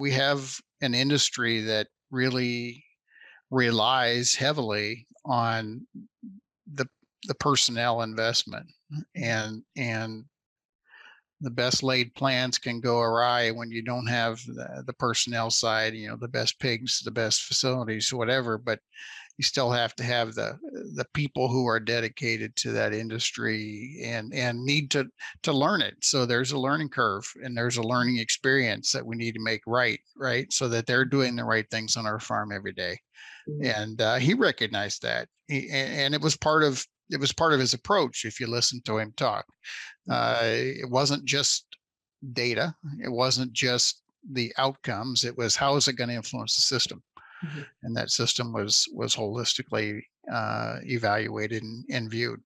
we have an industry that really relies heavily on the personnel investment, and the best laid plans can go awry when you don't have the personnel side, you know, the best pigs, the best facilities, whatever, but you still have to have the people who are dedicated to that industry and need to learn it. So there's a learning curve and there's a learning experience that we need to make right, so that they're doing the right things on our farm every day. Mm-hmm. And he recognized that, and it was part of his approach. If you listen to him talk, it wasn't just data, it wasn't just the outcomes, it was how is it going to influence the system. Mm-hmm. And that system was holistically evaluated and viewed.